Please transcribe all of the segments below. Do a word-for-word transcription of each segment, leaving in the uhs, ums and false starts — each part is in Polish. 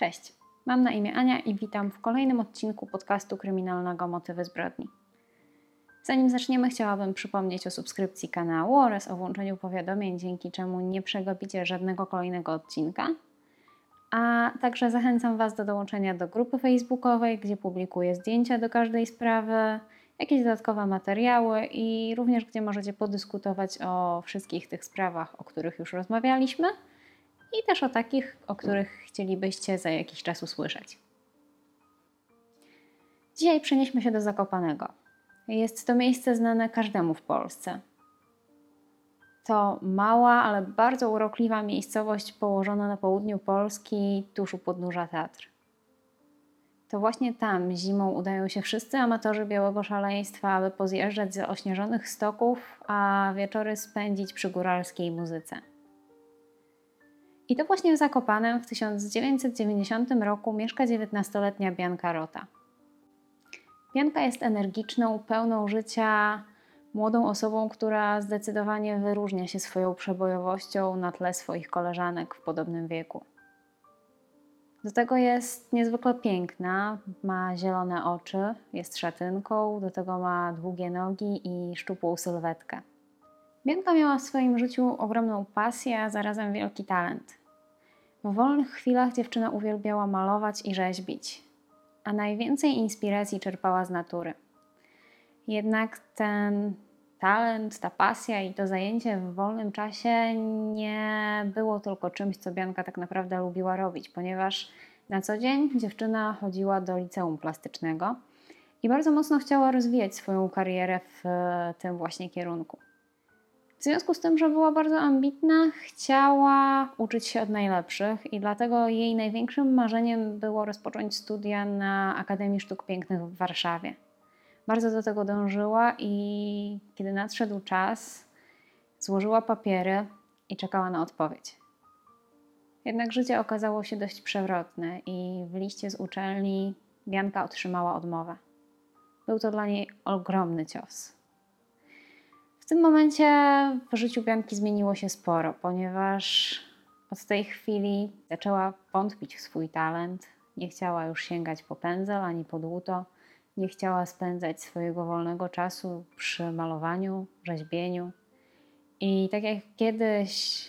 Cześć, mam na imię Ania i witam w kolejnym odcinku podcastu kryminalnego Motywy zbrodni. Zanim zaczniemy, chciałabym przypomnieć o subskrypcji kanału oraz o włączeniu powiadomień, dzięki czemu nie przegapicie żadnego kolejnego odcinka. A także zachęcam Was do dołączenia do grupy facebookowej, gdzie publikuję zdjęcia do każdej sprawy, jakieś dodatkowe materiały i również gdzie możecie podyskutować o wszystkich tych sprawach, o których już rozmawialiśmy i też o takich, o których chcielibyście za jakiś czas usłyszeć. Dzisiaj przenieśmy się do Zakopanego. Jest to miejsce znane każdemu w Polsce. To mała, ale bardzo urokliwa miejscowość położona na południu Polski, tuż u podnóża Tatr. To właśnie tam zimą udają się wszyscy amatorzy białego szaleństwa, aby pozjeżdżać z ośnieżonych stoków, a wieczory spędzić przy góralskiej muzyce. I to właśnie w Zakopanem w tysiąc dziewięćset dziewięćdziesiątym roku mieszka dziewiętnastoletnia Bianka Rota. Bianka jest energiczną, pełną życia, młodą osobą, która zdecydowanie wyróżnia się swoją przebojowością na tle swoich koleżanek w podobnym wieku. Do tego jest niezwykle piękna, ma zielone oczy, jest szatynką, do tego ma długie nogi i szczupłą sylwetkę. Bianka miała w swoim życiu ogromną pasję, a zarazem wielki talent. W wolnych chwilach dziewczyna uwielbiała malować i rzeźbić, a najwięcej inspiracji czerpała z natury. Jednak ten talent, ta pasja i to zajęcie w wolnym czasie nie było tylko czymś, co Bianka tak naprawdę lubiła robić, ponieważ na co dzień dziewczyna chodziła do liceum plastycznego i bardzo mocno chciała rozwijać swoją karierę w tym właśnie kierunku. W związku z tym, że była bardzo ambitna, chciała uczyć się od najlepszych i dlatego jej największym marzeniem było rozpocząć studia na Akademii Sztuk Pięknych w Warszawie. Bardzo do tego dążyła i kiedy nadszedł czas, złożyła papiery i czekała na odpowiedź. Jednak życie okazało się dość przewrotne i w liście z uczelni Bianka otrzymała odmowę. Był to dla niej ogromny cios. W tym momencie w życiu Bianki zmieniło się sporo, ponieważ od tej chwili zaczęła wątpić w swój talent, nie chciała już sięgać po pędzel ani po dłuto, nie chciała spędzać swojego wolnego czasu przy malowaniu, rzeźbieniu. I tak jak kiedyś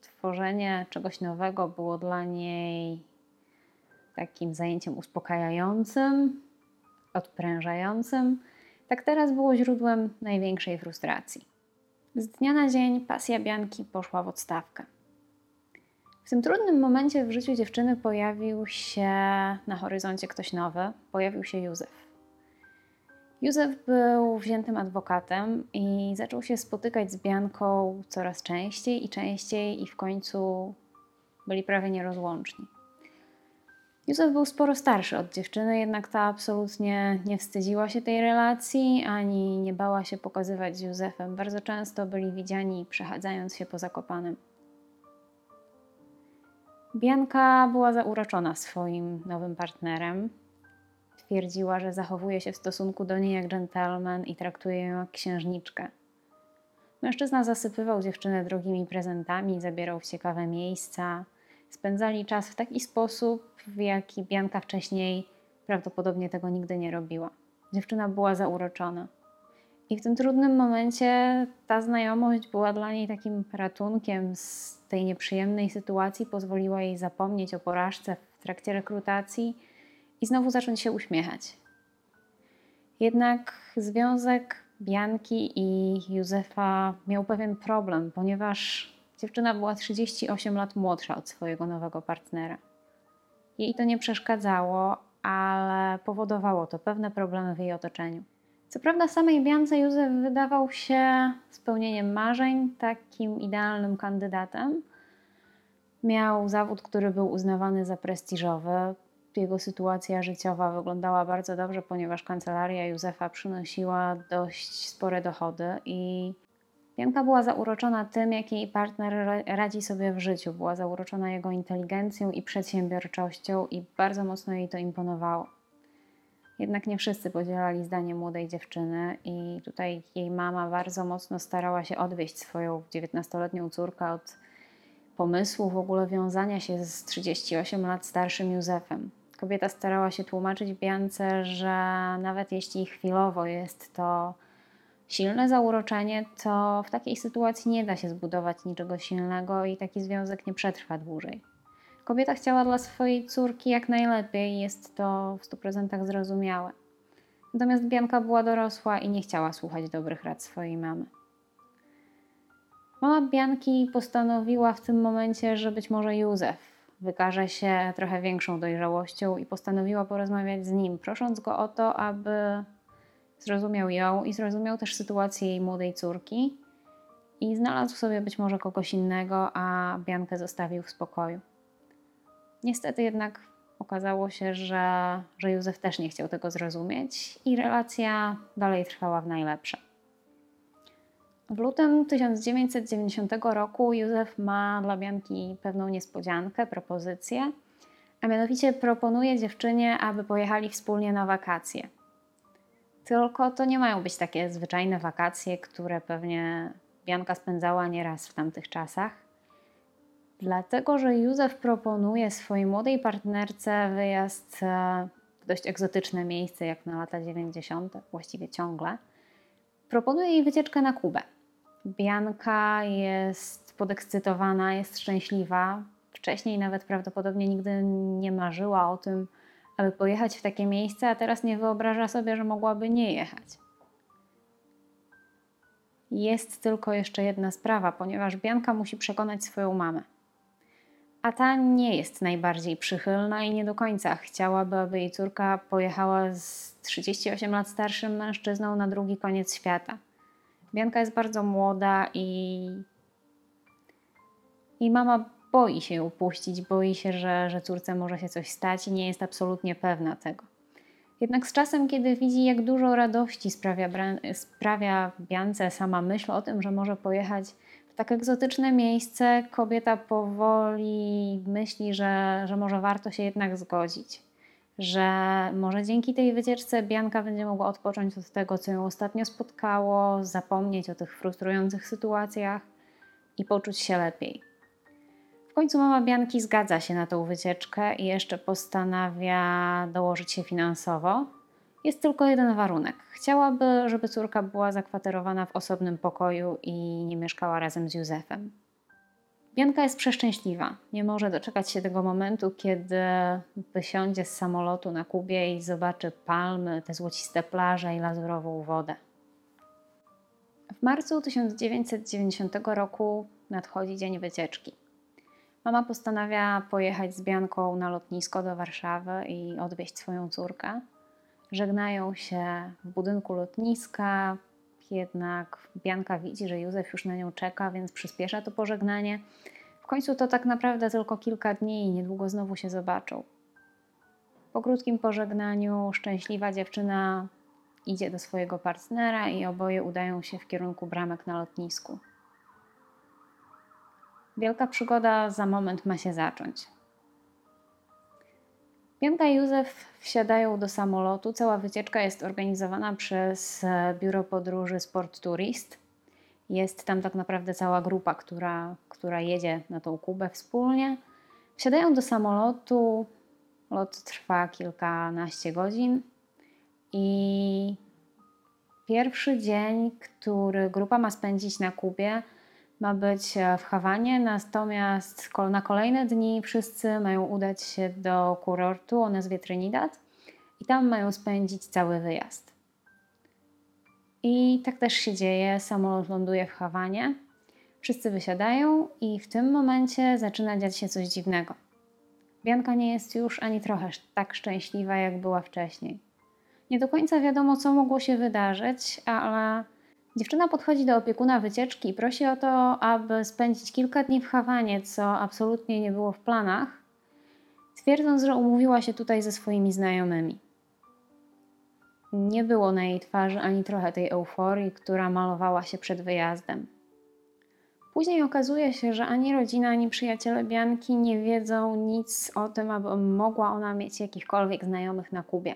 tworzenie czegoś nowego było dla niej takim zajęciem uspokajającym, odprężającym, tak teraz było źródłem największej frustracji. Z dnia na dzień pasja Bianki poszła w odstawkę. W tym trudnym momencie w życiu dziewczyny pojawił się na horyzoncie ktoś nowy, pojawił się Józef. Józef był wziętym adwokatem i zaczął się spotykać z Bianką coraz częściej i częściej i w końcu byli prawie nierozłączni. Józef był sporo starszy od dziewczyny, jednak ta absolutnie nie wstydziła się tej relacji, ani nie bała się pokazywać z Józefem. Bardzo często byli widziani przechadzając się po Zakopanem. Bianka była zauroczona swoim nowym partnerem. Twierdziła, że zachowuje się w stosunku do niej jak dżentelmen i traktuje ją jak księżniczkę. Mężczyzna zasypywał dziewczynę drogimi prezentami, zabierał w ciekawe miejsca. Spędzali czas w taki sposób, w jaki Bianka wcześniej prawdopodobnie tego nigdy nie robiła. Dziewczyna była zauroczona. I w tym trudnym momencie ta znajomość była dla niej takim ratunkiem z tej nieprzyjemnej sytuacji, pozwoliła jej zapomnieć o porażce w trakcie rekrutacji i znowu zacząć się uśmiechać. Jednak związek Bianki i Józefa miał pewien problem, ponieważ dziewczyna była trzydzieści osiem lat młodsza od swojego nowego partnera. Jej to nie przeszkadzało, ale powodowało to pewne problemy w jej otoczeniu. Co prawda samej Biance Józef wydawał się spełnieniem marzeń, takim idealnym kandydatem. Miał zawód, który był uznawany za prestiżowy. Jego sytuacja życiowa wyglądała bardzo dobrze, ponieważ kancelaria Józefa przynosiła dość spore dochody i Bianka była zauroczona tym, jak jej partner radzi sobie w życiu. Była zauroczona jego inteligencją i przedsiębiorczością i bardzo mocno jej to imponowało. Jednak nie wszyscy podzielali zdanie młodej dziewczyny i tutaj jej mama bardzo mocno starała się odwieźć swoją dziewiętnastoletnią córkę od pomysłu w ogóle wiązania się z trzydzieści osiem lat starszym Józefem. Kobieta starała się tłumaczyć Biance, że nawet jeśli chwilowo jest to silne zauroczenie, to w takiej sytuacji nie da się zbudować niczego silnego i taki związek nie przetrwa dłużej. Kobieta chciała dla swojej córki jak najlepiej, jest to w stu procentach zrozumiałe. Natomiast Bianka była dorosła i nie chciała słuchać dobrych rad swojej mamy. Mama Bianki postanowiła w tym momencie, że być może Józef wykaże się trochę większą dojrzałością i postanowiła porozmawiać z nim, prosząc go o to, aby zrozumiał ją i zrozumiał też sytuację jej młodej córki i znalazł sobie być może kogoś innego, a Biankę zostawił w spokoju. Niestety jednak okazało się, że, że Józef też nie chciał tego zrozumieć i relacja dalej trwała w najlepsze. W lutym tysiąc dziewięćset dziewięćdziesiątego roku Józef ma dla Bianki pewną niespodziankę, propozycję, a mianowicie proponuje dziewczynie, aby pojechali wspólnie na wakacje. Tylko to nie mają być takie zwyczajne wakacje, które pewnie Bianka spędzała nieraz w tamtych czasach. Dlatego, że Józef proponuje swojej młodej partnerce wyjazd w dość egzotyczne miejsce, jak na lata dziewięćdziesiąte, właściwie ciągle. Proponuje jej wycieczkę na Kubę. Bianka jest podekscytowana, jest szczęśliwa. Wcześniej nawet prawdopodobnie nigdy nie marzyła o tym, aby pojechać w takie miejsce, a teraz nie wyobraża sobie, że mogłaby nie jechać. Jest tylko jeszcze jedna sprawa, ponieważ Bianka musi przekonać swoją mamę. A ta nie jest najbardziej przychylna i nie do końca chciałaby, aby jej córka pojechała z trzydzieści osiem lat starszym mężczyzną na drugi koniec świata. Bianka jest bardzo młoda i, i mama boi się ją puścić, boi się, że, że córce może się coś stać i nie jest absolutnie pewna tego. Jednak z czasem, kiedy widzi, jak dużo radości sprawia, sprawia Biance sama myśl o tym, że może pojechać w tak egzotyczne miejsce, kobieta powoli myśli, że, że może warto się jednak zgodzić. Że może dzięki tej wycieczce Bianka będzie mogła odpocząć od tego, co ją ostatnio spotkało, zapomnieć o tych frustrujących sytuacjach i poczuć się lepiej. W końcu mama Bianki zgadza się na tą wycieczkę i jeszcze postanawia dołożyć się finansowo. Jest tylko jeden warunek. Chciałaby, żeby córka była zakwaterowana w osobnym pokoju i nie mieszkała razem z Józefem. Bianka jest przeszczęśliwa. Nie może doczekać się tego momentu, kiedy wysiądzie z samolotu na Kubie i zobaczy palmy, te złociste plaże i lazurową wodę. W marcu tysiąc dziewięćset dziewięćdziesiątego roku nadchodzi dzień wycieczki. Mama postanawia pojechać z Bianką na lotnisko do Warszawy i odwieźć swoją córkę. Żegnają się w budynku lotniska, jednak Bianka widzi, że Józef już na nią czeka, więc przyspiesza to pożegnanie. W końcu to tak naprawdę tylko kilka dni i niedługo znowu się zobaczą. Po krótkim pożegnaniu szczęśliwa dziewczyna idzie do swojego partnera i oboje udają się w kierunku bramek na lotnisku. Wielka przygoda za moment ma się zacząć. Bianka i Józef wsiadają do samolotu. Cała wycieczka jest organizowana przez biuro podróży Sport Tourist. Jest tam tak naprawdę cała grupa, która, która jedzie na tą Kubę wspólnie. Wsiadają do samolotu. Lot trwa kilkanaście godzin. I pierwszy dzień, który grupa ma spędzić na Kubie, ma być w Hawanie, natomiast na kolejne dni wszyscy mają udać się do kurortu o nazwie Trinidad i tam mają spędzić cały wyjazd. I tak też się dzieje, samolot ląduje w Hawanie, wszyscy wysiadają i w tym momencie zaczyna dziać się coś dziwnego. Bianka nie jest już ani trochę tak szczęśliwa, jak była wcześniej. Nie do końca wiadomo, co mogło się wydarzyć, ale dziewczyna podchodzi do opiekuna wycieczki i prosi o to, aby spędzić kilka dni w Hawanie, co absolutnie nie było w planach, twierdząc, że umówiła się tutaj ze swoimi znajomymi. Nie było na jej twarzy ani trochę tej euforii, która malowała się przed wyjazdem. Później okazuje się, że ani rodzina, ani przyjaciele Bianki nie wiedzą nic o tym, aby mogła ona mieć jakichkolwiek znajomych na Kubie.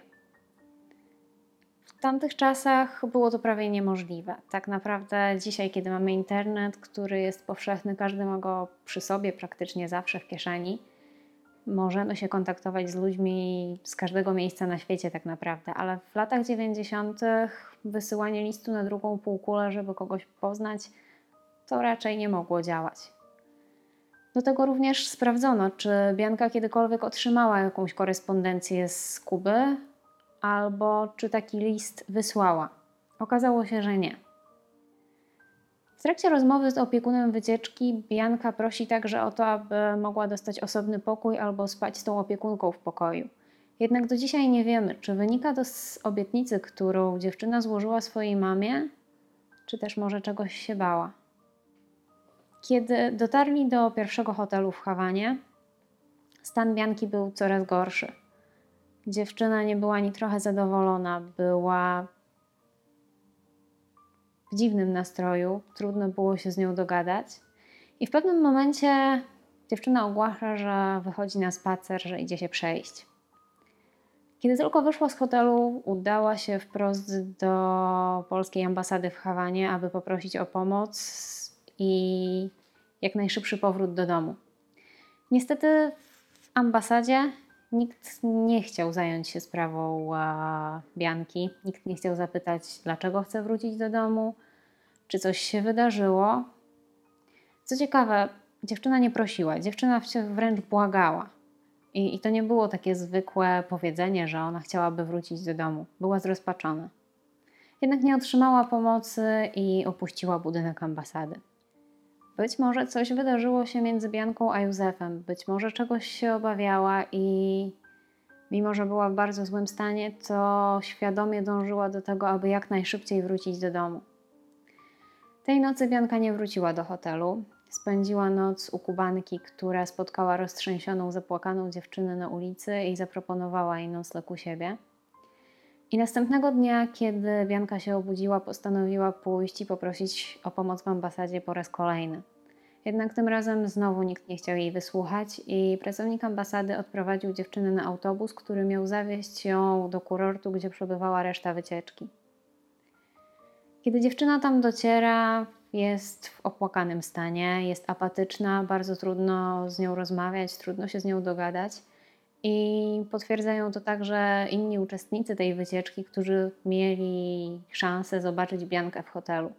W tamtych czasach było to prawie niemożliwe. Tak naprawdę dzisiaj, kiedy mamy internet, który jest powszechny, każdy ma go przy sobie praktycznie zawsze w kieszeni, możemy się kontaktować z ludźmi z każdego miejsca na świecie tak naprawdę, ale w latach dziewięćdziesiątych wysyłanie listu na drugą półkulę, żeby kogoś poznać, to raczej nie mogło działać. Do tego również sprawdzono, czy Bianka kiedykolwiek otrzymała jakąś korespondencję z Kuby, albo czy taki list wysłała. Okazało się, że nie. W trakcie rozmowy z opiekunem wycieczki Bianka prosi także o to, aby mogła dostać osobny pokój albo spać z tą opiekunką w pokoju. Jednak do dzisiaj nie wiemy, czy wynika to z obietnicy, którą dziewczyna złożyła swojej mamie, czy też może czegoś się bała. Kiedy dotarli do pierwszego hotelu w Hawanie, stan Bianki był coraz gorszy. Dziewczyna nie była ani trochę zadowolona, była w dziwnym nastroju, trudno było się z nią dogadać. I w pewnym momencie dziewczyna ogłasza, że wychodzi na spacer, że idzie się przejść. Kiedy tylko wyszła z hotelu, udała się wprost do polskiej ambasady w Hawanie, aby poprosić o pomoc i jak najszybszy powrót do domu. Niestety w ambasadzie nikt nie chciał zająć się sprawą a, Bianki, nikt nie chciał zapytać, dlaczego chce wrócić do domu, czy coś się wydarzyło. Co ciekawe, dziewczyna nie prosiła, dziewczyna wręcz błagała. I, i to nie było takie zwykłe powiedzenie, że ona chciałaby wrócić do domu. Była zrozpaczona. Jednak nie otrzymała pomocy i opuściła budynek ambasady. Być może coś wydarzyło się między Bianką a Józefem, być może czegoś się obawiała i mimo, że była w bardzo złym stanie, to świadomie dążyła do tego, aby jak najszybciej wrócić do domu. Tej nocy Bianka nie wróciła do hotelu. Spędziła noc u Kubanki, która spotkała roztrzęsioną, zapłakaną dziewczynę na ulicy i zaproponowała jej nocleg u siebie. I następnego dnia, kiedy Bianka się obudziła, postanowiła pójść i poprosić o pomoc w ambasadzie po raz kolejny. Jednak tym razem znowu nikt nie chciał jej wysłuchać i pracownik ambasady odprowadził dziewczynę na autobus, który miał zawieźć ją do kurortu, gdzie przebywała reszta wycieczki. Kiedy dziewczyna tam dociera, jest w opłakanym stanie, jest apatyczna, bardzo trudno z nią rozmawiać, trudno się z nią dogadać. I potwierdzają to także inni uczestnicy tej wycieczki, którzy mieli szansę zobaczyć Biankę w hotelu.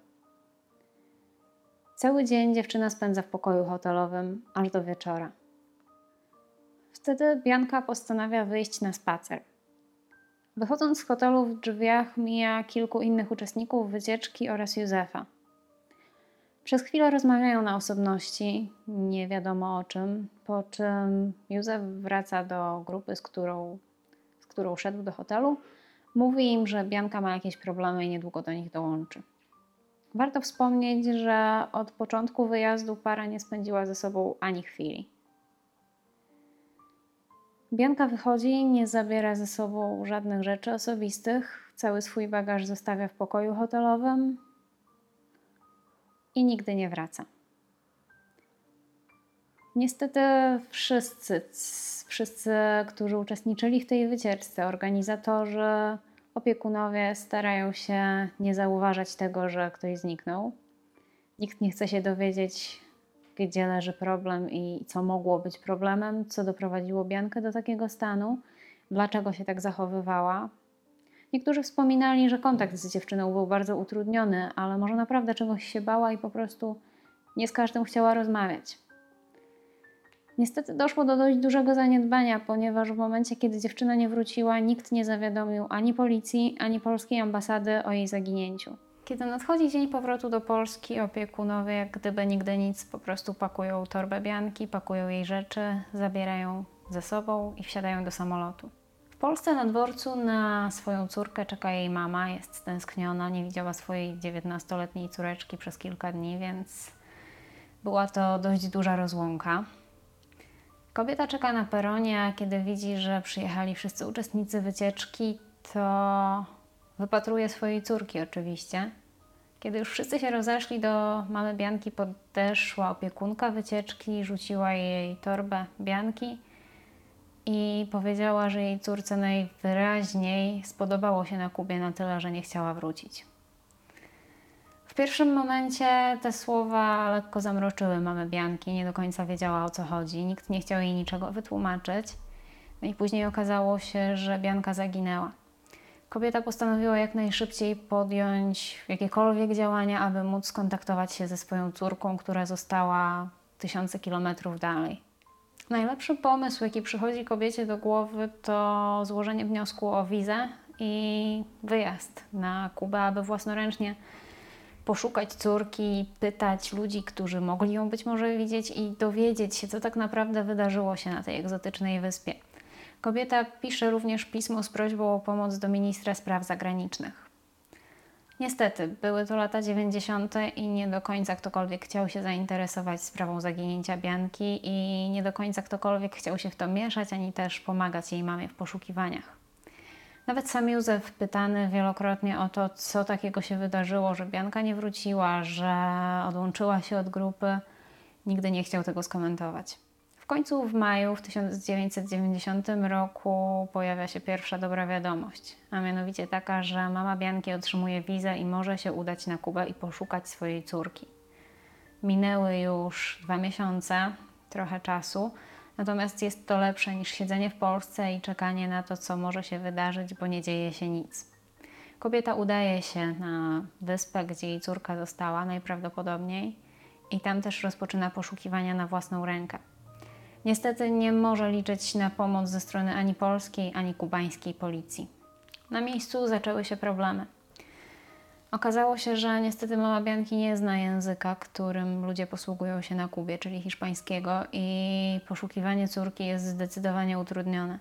Cały dzień dziewczyna spędza w pokoju hotelowym, aż do wieczora. Wtedy Bianka postanawia wyjść na spacer. Wychodząc z hotelu, w drzwiach mija kilku innych uczestników wycieczki oraz Józefa. Przez chwilę rozmawiają na osobności, nie wiadomo o czym, po czym Józef wraca do grupy, z którą, z którą szedł do hotelu. Mówi im, że Bianka ma jakieś problemy i niedługo do nich dołączy. Warto wspomnieć, że od początku wyjazdu para nie spędziła ze sobą ani chwili. Bianka wychodzi, nie zabiera ze sobą żadnych rzeczy osobistych, cały swój bagaż zostawia w pokoju hotelowym i nigdy nie wraca. Niestety wszyscy, wszyscy, którzy uczestniczyli w tej wycieczce, organizatorzy, opiekunowie, starają się nie zauważać tego, że ktoś zniknął. Nikt nie chce się dowiedzieć, gdzie leży problem i co mogło być problemem, co doprowadziło Biankę do takiego stanu, dlaczego się tak zachowywała. Niektórzy wspominali, że kontakt z dziewczyną był bardzo utrudniony, ale może naprawdę czegoś się bała i po prostu nie z każdym chciała rozmawiać. Niestety doszło do dość dużego zaniedbania, ponieważ w momencie, kiedy dziewczyna nie wróciła, nikt nie zawiadomił ani policji, ani polskiej ambasady o jej zaginięciu. Kiedy nadchodzi dzień powrotu do Polski, opiekunowie jak gdyby nigdy nic po prostu pakują torbę Bianki, pakują jej rzeczy, zabierają ze sobą i wsiadają do samolotu. W Polsce na dworcu na swoją córkę czeka jej mama, jest stęskniona, nie widziała swojej dziewiętnastoletniej córeczki przez kilka dni, więc była to dość duża rozłąka. Kobieta czeka na peronie, a kiedy widzi, że przyjechali wszyscy uczestnicy wycieczki, to wypatruje swojej córki oczywiście. Kiedy już wszyscy się rozeszli, do mamy Bianki podeszła opiekunka wycieczki, rzuciła jej torbę Bianki i powiedziała, że jej córce najwyraźniej spodobało się na Kubie na tyle, że nie chciała wrócić. W pierwszym momencie te słowa lekko zamroczyły mamę Bianki, nie do końca wiedziała, o co chodzi, nikt nie chciał jej niczego wytłumaczyć. No i później okazało się, że Bianka zaginęła. Kobieta postanowiła jak najszybciej podjąć jakiekolwiek działania, aby móc skontaktować się ze swoją córką, która została tysiące kilometrów dalej. Najlepszy pomysł, jaki przychodzi kobiecie do głowy, to złożenie wniosku o wizę i wyjazd na Kubę, aby własnoręcznie poszukać córki, pytać ludzi, którzy mogli ją być może widzieć i dowiedzieć się, co tak naprawdę wydarzyło się na tej egzotycznej wyspie. Kobieta pisze również pismo z prośbą o pomoc do ministra spraw zagranicznych. Niestety, były to lata dziewięćdziesiąte i nie do końca ktokolwiek chciał się zainteresować sprawą zaginięcia Bianki i nie do końca ktokolwiek chciał się w to mieszać, ani też pomagać jej mamie w poszukiwaniach. Nawet sam Józef, pytany wielokrotnie o to, co takiego się wydarzyło, że Bianka nie wróciła, że odłączyła się od grupy, nigdy nie chciał tego skomentować. W końcu w maju w tysiąc dziewięćset dziewięćdziesiątym roku pojawia się pierwsza dobra wiadomość, a mianowicie taka, że mama Bianki otrzymuje wizę i może się udać na Kubę i poszukać swojej córki. Minęły już dwa miesiące, trochę czasu, natomiast jest to lepsze niż siedzenie w Polsce i czekanie na to, co może się wydarzyć, bo nie dzieje się nic. Kobieta udaje się na wyspę, gdzie jej córka została najprawdopodobniej i tam też rozpoczyna poszukiwania na własną rękę. Niestety nie może liczyć na pomoc ze strony ani polskiej, ani kubańskiej policji. Na miejscu zaczęły się problemy. Okazało się, że niestety mama Bianki nie zna języka, którym ludzie posługują się na Kubie, czyli hiszpańskiego, i poszukiwanie córki jest zdecydowanie utrudnione.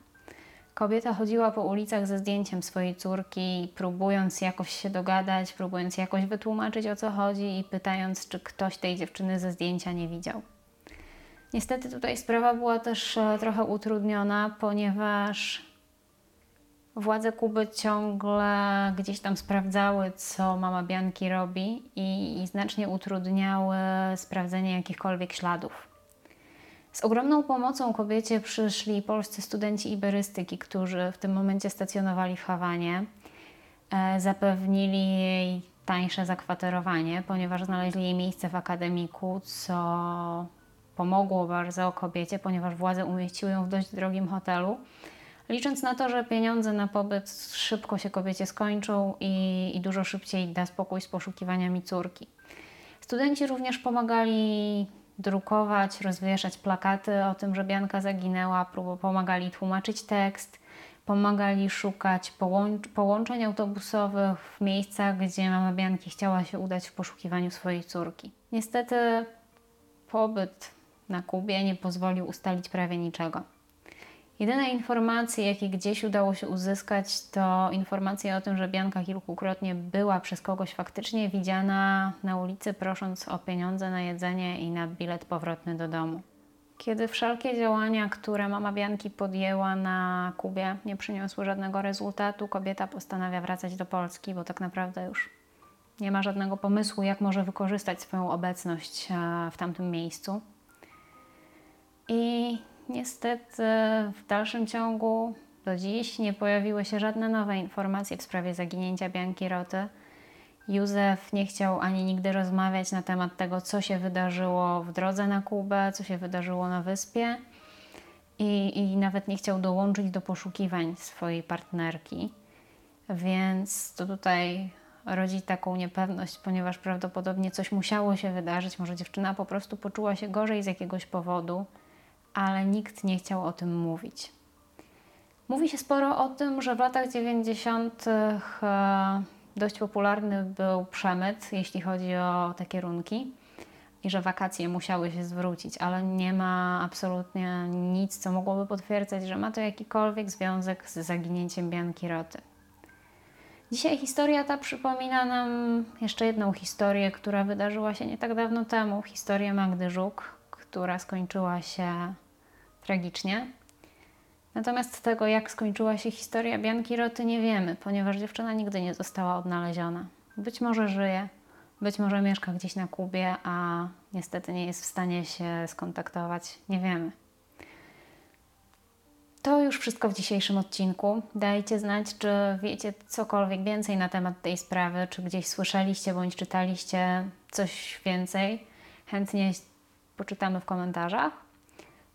Kobieta chodziła po ulicach ze zdjęciem swojej córki, próbując jakoś się dogadać, próbując jakoś wytłumaczyć, o co chodzi i pytając, czy ktoś tej dziewczyny ze zdjęcia nie widział. Niestety tutaj sprawa była też trochę utrudniona, ponieważ władze Kuby ciągle gdzieś tam sprawdzały, co mama Bianki robi i, i znacznie utrudniały sprawdzenie jakichkolwiek śladów. Z ogromną pomocą kobiecie przyszli polscy studenci iberystyki, którzy w tym momencie stacjonowali w Hawanie. E, zapewnili jej tańsze zakwaterowanie, ponieważ znaleźli jej miejsce w akademiku, co pomogło bardzo kobiecie, ponieważ władze umieściły ją w dość drogim hotelu, licząc na to, że pieniądze na pobyt szybko się kobiecie skończą i, i dużo szybciej da spokój z poszukiwaniami córki. Studenci również pomagali drukować, rozwieszać plakaty o tym, że Bianka zaginęła, pomagali tłumaczyć tekst, pomagali szukać połącz połączeń autobusowych w miejscach, gdzie mama Bianki chciała się udać w poszukiwaniu swojej córki. Niestety pobyt na Kubie nie pozwolił ustalić prawie niczego. Jedyne informacje, jakie gdzieś udało się uzyskać, to informacje o tym, że Bianka kilkukrotnie była przez kogoś faktycznie widziana na ulicy, prosząc o pieniądze na jedzenie i na bilet powrotny do domu. Kiedy wszelkie działania, które mama Bianki podjęła na Kubie, nie przyniosły żadnego rezultatu, kobieta postanawia wracać do Polski, bo tak naprawdę już nie ma żadnego pomysłu, jak może wykorzystać swoją obecność w tamtym miejscu. I niestety w dalszym ciągu do dziś nie pojawiły się żadne nowe informacje w sprawie zaginięcia Bianki Roty. Józef nie chciał ani nigdy rozmawiać na temat tego, co się wydarzyło w drodze na Kubę, co się wydarzyło na wyspie i, i nawet nie chciał dołączyć do poszukiwań swojej partnerki, więc to tutaj rodzi taką niepewność, ponieważ prawdopodobnie coś musiało się wydarzyć, może dziewczyna po prostu poczuła się gorzej z jakiegoś powodu, ale nikt nie chciał o tym mówić. Mówi się sporo o tym, że w latach dziewięćdziesiątych dość popularny był przemyt, jeśli chodzi o te kierunki i że wakacje musiały się zwrócić, ale nie ma absolutnie nic, co mogłoby potwierdzać, że ma to jakikolwiek związek z zaginięciem Bianki Roty. Dzisiaj historia ta przypomina nam jeszcze jedną historię, która wydarzyła się nie tak dawno temu, historię Magdy Żuk, która skończyła się tragicznie. Natomiast tego, jak skończyła się historia Bianki Roty, nie wiemy, ponieważ dziewczyna nigdy nie została odnaleziona. Być może żyje, być może mieszka gdzieś na Kubie, a niestety nie jest w stanie się skontaktować. Nie wiemy. To już wszystko w dzisiejszym odcinku. Dajcie znać, czy wiecie cokolwiek więcej na temat tej sprawy, czy gdzieś słyszeliście bądź czytaliście coś więcej. Chętnie poczytamy w komentarzach.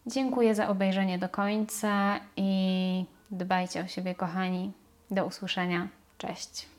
Dziękuję za obejrzenie do końca i dbajcie o siebie, kochani. Do usłyszenia. Cześć.